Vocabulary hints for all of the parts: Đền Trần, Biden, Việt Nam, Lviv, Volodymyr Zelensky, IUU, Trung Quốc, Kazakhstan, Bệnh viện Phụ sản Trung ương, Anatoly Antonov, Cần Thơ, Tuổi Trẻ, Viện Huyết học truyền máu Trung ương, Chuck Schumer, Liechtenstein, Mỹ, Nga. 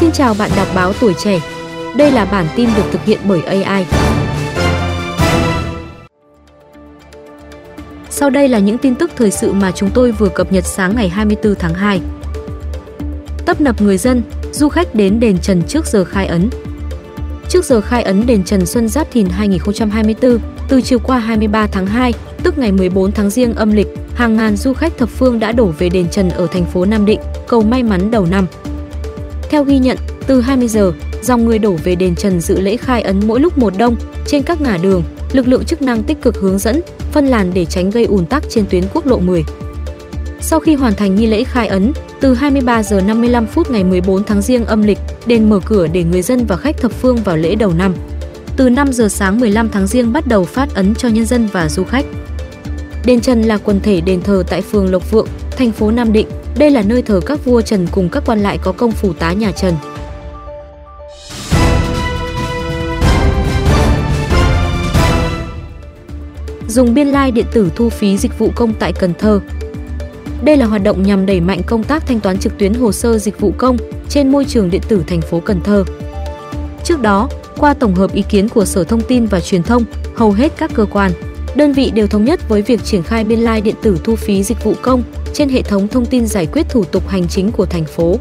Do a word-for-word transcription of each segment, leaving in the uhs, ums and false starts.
Xin chào bạn đọc báo Tuổi Trẻ. Đây là bản tin được thực hiện bởi a i. Sau đây là những tin tức thời sự mà chúng tôi vừa cập nhật sáng ngày hai mươi tư tháng hai. Tấp nập người dân, du khách đến Đền Trần trước giờ khai ấn. Trước giờ khai ấn Đền Trần Xuân Giáp Thìn hai nghìn không trăm hai mươi tư, từ chiều qua hai mươi ba tháng hai, tức ngày mười bốn tháng Giêng âm lịch, hàng ngàn du khách thập phương đã đổ về Đền Trần ở thành phố Nam Định, cầu may mắn đầu năm. Theo ghi nhận, từ hai mươi giờ, dòng người đổ về Đền Trần dự lễ khai ấn mỗi lúc một đông. Trên các ngả đường, lực lượng chức năng tích cực hướng dẫn, phân làn để tránh gây ùn tắc trên tuyến quốc lộ mười. Sau khi hoàn thành nghi lễ khai ấn, từ hai mươi ba giờ năm mươi lăm phút ngày mười bốn tháng Giêng âm lịch, đền mở cửa để người dân và khách thập phương vào lễ đầu năm. Từ năm giờ sáng mười lăm tháng Giêng bắt đầu phát ấn cho nhân dân và du khách. Đền Trần là quần thể đền thờ tại phường Lộc Vượng, thành phố Nam Định. Đây là nơi thờ các vua Trần cùng các quan lại có công phủ tá nhà Trần. Dùng biên lai điện tử thu phí dịch vụ công tại Cần Thơ. Đây là hoạt động nhằm đẩy mạnh công tác thanh toán trực tuyến hồ sơ dịch vụ công trên môi trường điện tử thành phố Cần Thơ. Trước đó, qua tổng hợp ý kiến của Sở Thông tin và Truyền thông, hầu hết các cơ quan, đơn vị đều thống nhất với việc triển khai biên lai điện tử thu phí dịch vụ công trên hệ thống thông tin giải quyết thủ tục hành chính của thành phố.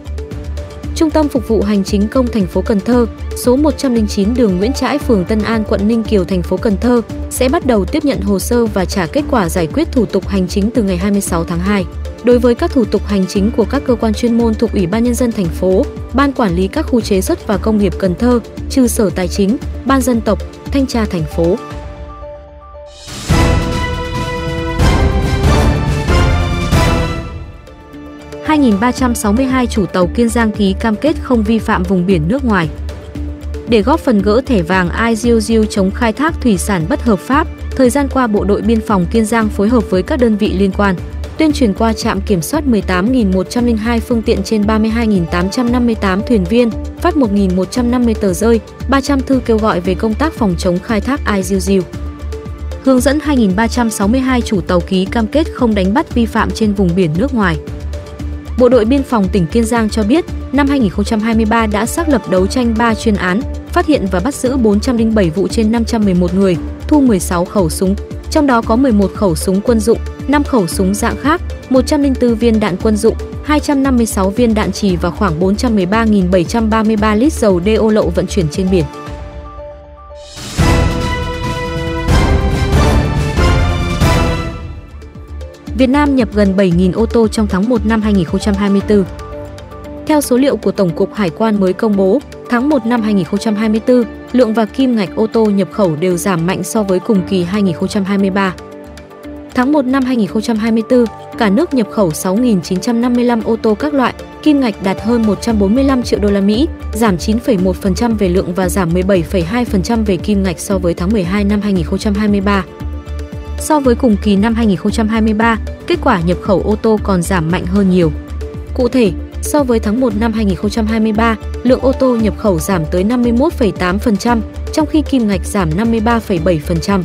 Trung tâm Phục vụ Hành chính công thành phố Cần Thơ, số một trăm lẻ chín đường Nguyễn Trãi, phường Tân An, quận Ninh Kiều, thành phố Cần Thơ sẽ bắt đầu tiếp nhận hồ sơ và trả kết quả giải quyết thủ tục hành chính từ ngày hai mươi sáu tháng hai. Đối với các thủ tục hành chính của các cơ quan chuyên môn thuộc Ủy ban Nhân dân thành phố, Ban Quản lý các khu chế xuất và công nghiệp Cần Thơ, trừ Sở Tài chính, Ban Dân tộc, Thanh tra thành phố. hai nghìn ba trăm sáu mươi hai chủ tàu Kiên Giang ký cam kết không vi phạm vùng biển nước ngoài. Để góp phần gỡ thẻ vàng i u u chống khai thác thủy sản bất hợp pháp, thời gian qua Bộ đội Biên phòng Kiên Giang phối hợp với các đơn vị liên quan, tuyên truyền qua trạm kiểm soát mười tám nghìn một trăm lẻ hai phương tiện trên ba mươi hai nghìn tám trăm năm mươi tám thuyền viên, phát một nghìn một trăm năm mươi tờ rơi, ba trăm thư kêu gọi về công tác phòng chống khai thác i u u. Hướng dẫn hai nghìn ba trăm sáu mươi hai chủ tàu ký cam kết không đánh bắt vi phạm trên vùng biển nước ngoài. Bộ đội Biên phòng tỉnh Kiên Giang cho biết, năm hai nghìn không trăm hai mươi ba đã xác lập đấu tranh ba chuyên án, phát hiện và bắt giữ bốn trăm lẻ bảy vụ trên năm trăm mười một người, thu mười sáu khẩu súng, trong đó có mười một khẩu súng quân dụng, năm khẩu súng dạng khác, một trăm lẻ bốn viên đạn quân dụng, hai trăm năm mươi sáu viên đạn chì và khoảng bốn trăm mười ba nghìn bảy trăm ba mươi ba lít dầu đê ô lậu vận chuyển trên biển. Việt Nam nhập gần bảy nghìn ô tô trong tháng một năm hai nghìn không trăm hai mươi tư. Theo số liệu của Tổng cục Hải quan mới công bố, tháng một năm hai nghìn không trăm hai mươi tư, lượng và kim ngạch ô tô nhập khẩu đều giảm mạnh so với cùng kỳ hai nghìn không trăm hai mươi ba. Tháng một năm hai nghìn không trăm hai mươi tư, cả nước nhập khẩu sáu nghìn chín trăm năm mươi lăm ô tô các loại, kim ngạch đạt hơn một trăm bốn mươi lăm triệu đô la Mỹ, giảm chín phẩy một phần trăm về lượng và giảm mười bảy phẩy hai phần trăm về kim ngạch so với tháng mười hai năm hai nghìn không trăm hai mươi ba. So với cùng kỳ năm hai nghìn không trăm hai mươi ba, kết quả nhập khẩu ô tô còn giảm mạnh hơn nhiều. Cụ thể, so với tháng một năm hai nghìn không trăm hai mươi ba, lượng ô tô nhập khẩu giảm tới năm mươi mốt phẩy tám phần trăm, trong khi kim ngạch giảm năm mươi ba phẩy bảy phần trăm.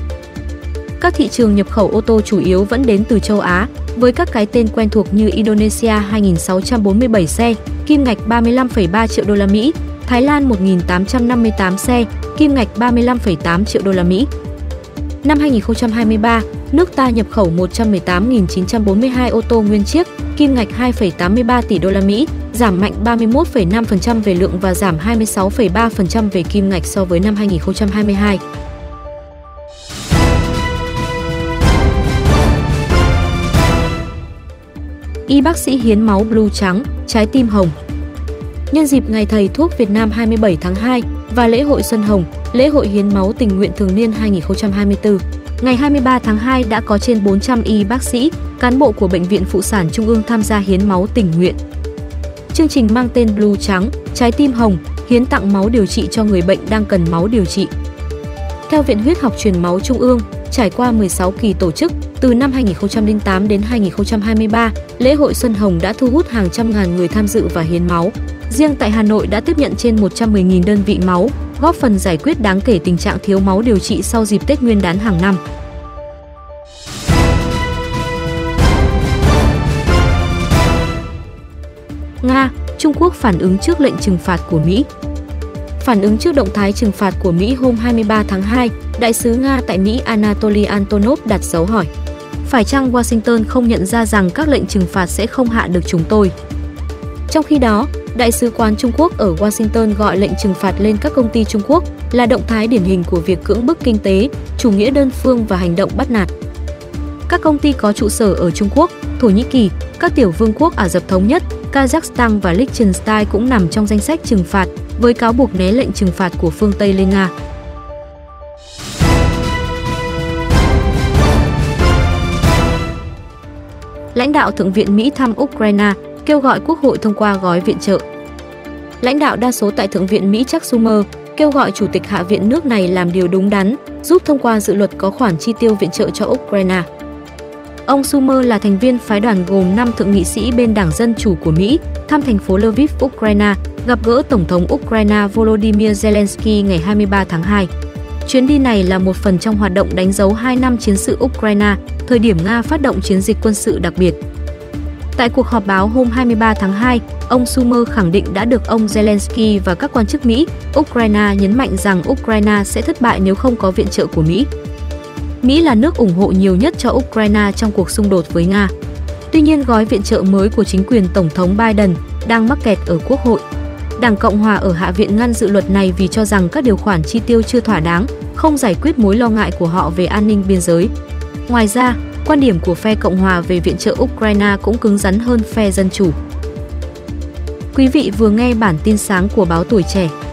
Các thị trường nhập khẩu ô tô chủ yếu vẫn đến từ châu Á, với các cái tên quen thuộc như Indonesia hai nghìn sáu trăm bốn mươi bảy xe, kim ngạch ba mươi lăm phẩy ba triệu đô la Mỹ, Thái Lan một nghìn tám trăm năm mươi tám xe, kim ngạch ba mươi lăm phẩy tám triệu đô la Mỹ. Năm hai nghìn không trăm hai mươi ba, nước ta nhập khẩu một trăm mười tám nghìn chín trăm bốn mươi hai ô tô nguyên chiếc, kim ngạch hai phẩy tám mươi ba tỷ đô la Mỹ, giảm mạnh ba mươi mốt phẩy năm phần trăm về lượng và giảm hai mươi sáu phẩy ba phần trăm về kim ngạch so với năm hai nghìn không trăm hai mươi hai. Y bác sĩ hiến máu blue trắng, trái tim hồng. Nhân dịp Ngày Thầy Thuốc Việt Nam hai mươi bảy tháng hai và lễ hội Xuân Hồng, lễ hội hiến máu tình nguyện thường niên hai nghìn không trăm hai mươi tư, ngày hai mươi ba tháng hai đã có trên bốn trăm y bác sĩ, cán bộ của Bệnh viện Phụ sản Trung ương tham gia hiến máu tình nguyện. Chương trình mang tên Blue Trắng, Trái tim Hồng, hiến tặng máu điều trị cho người bệnh đang cần máu điều trị. Theo Viện Huyết học truyền máu Trung ương, trải qua mười sáu kỳ tổ chức, từ năm hai nghìn không trăm lẻ tám đến hai nghìn không trăm hai mươi ba, lễ hội Xuân Hồng đã thu hút hàng trăm ngàn người tham dự và hiến máu. Riêng tại Hà Nội đã tiếp nhận trên một trăm mười nghìn đơn vị máu, góp phần giải quyết đáng kể tình trạng thiếu máu điều trị sau dịp Tết Nguyên đán hàng năm. Nga, Trung Quốc phản ứng trước lệnh trừng phạt của Mỹ. Phản ứng trước động thái trừng phạt của Mỹ hôm hai mươi ba tháng hai, Đại sứ Nga tại Mỹ Anatoly Antonov đặt dấu hỏi. Phải chăng Washington không nhận ra rằng các lệnh trừng phạt sẽ không hạ được chúng tôi? Trong khi đó, Đại sứ quán Trung Quốc ở Washington gọi lệnh trừng phạt lên các công ty Trung Quốc là động thái điển hình của việc cưỡng bức kinh tế, chủ nghĩa đơn phương và hành động bắt nạt. Các công ty có trụ sở ở Trung Quốc, Thổ Nhĩ Kỳ, các tiểu vương quốc Ả Rập Thống Nhất, Kazakhstan và Liechtenstein cũng nằm trong danh sách trừng phạt với cáo buộc né lệnh trừng phạt của phương Tây lên Nga. Lãnh đạo Thượng viện Mỹ thăm Ukraine, kêu gọi Quốc hội thông qua gói viện trợ. Lãnh đạo đa số tại Thượng viện Mỹ Chuck Schumer kêu gọi Chủ tịch Hạ viện nước này làm điều đúng đắn, giúp thông qua dự luật có khoản chi tiêu viện trợ cho Ukraine. Ông Schumer là thành viên phái đoàn gồm năm thượng nghị sĩ bên Đảng Dân Chủ của Mỹ, thăm thành phố Lviv, Ukraine, gặp gỡ Tổng thống Ukraine Volodymyr Zelensky ngày hai mươi ba tháng hai. Chuyến đi này là một phần trong hoạt động đánh dấu hai năm chiến sự Ukraine, thời điểm Nga phát động chiến dịch quân sự đặc biệt. Tại cuộc họp báo hôm hai mươi ba tháng hai, ông Schumer khẳng định đã được ông Zelensky và các quan chức Mỹ, Ukraine nhấn mạnh rằng Ukraine sẽ thất bại nếu không có viện trợ của Mỹ. Mỹ là nước ủng hộ nhiều nhất cho Ukraine trong cuộc xung đột với Nga. Tuy nhiên, gói viện trợ mới của chính quyền Tổng thống Biden đang mắc kẹt ở Quốc hội. Đảng Cộng hòa ở Hạ viện ngăn dự luật này vì cho rằng các điều khoản chi tiêu chưa thỏa đáng, không giải quyết mối lo ngại của họ về an ninh biên giới. Ngoài ra, quan điểm của phe Cộng hòa về viện trợ Ukraine cũng cứng rắn hơn phe Dân chủ. Quý vị vừa nghe bản tin sáng của báo Tuổi Trẻ.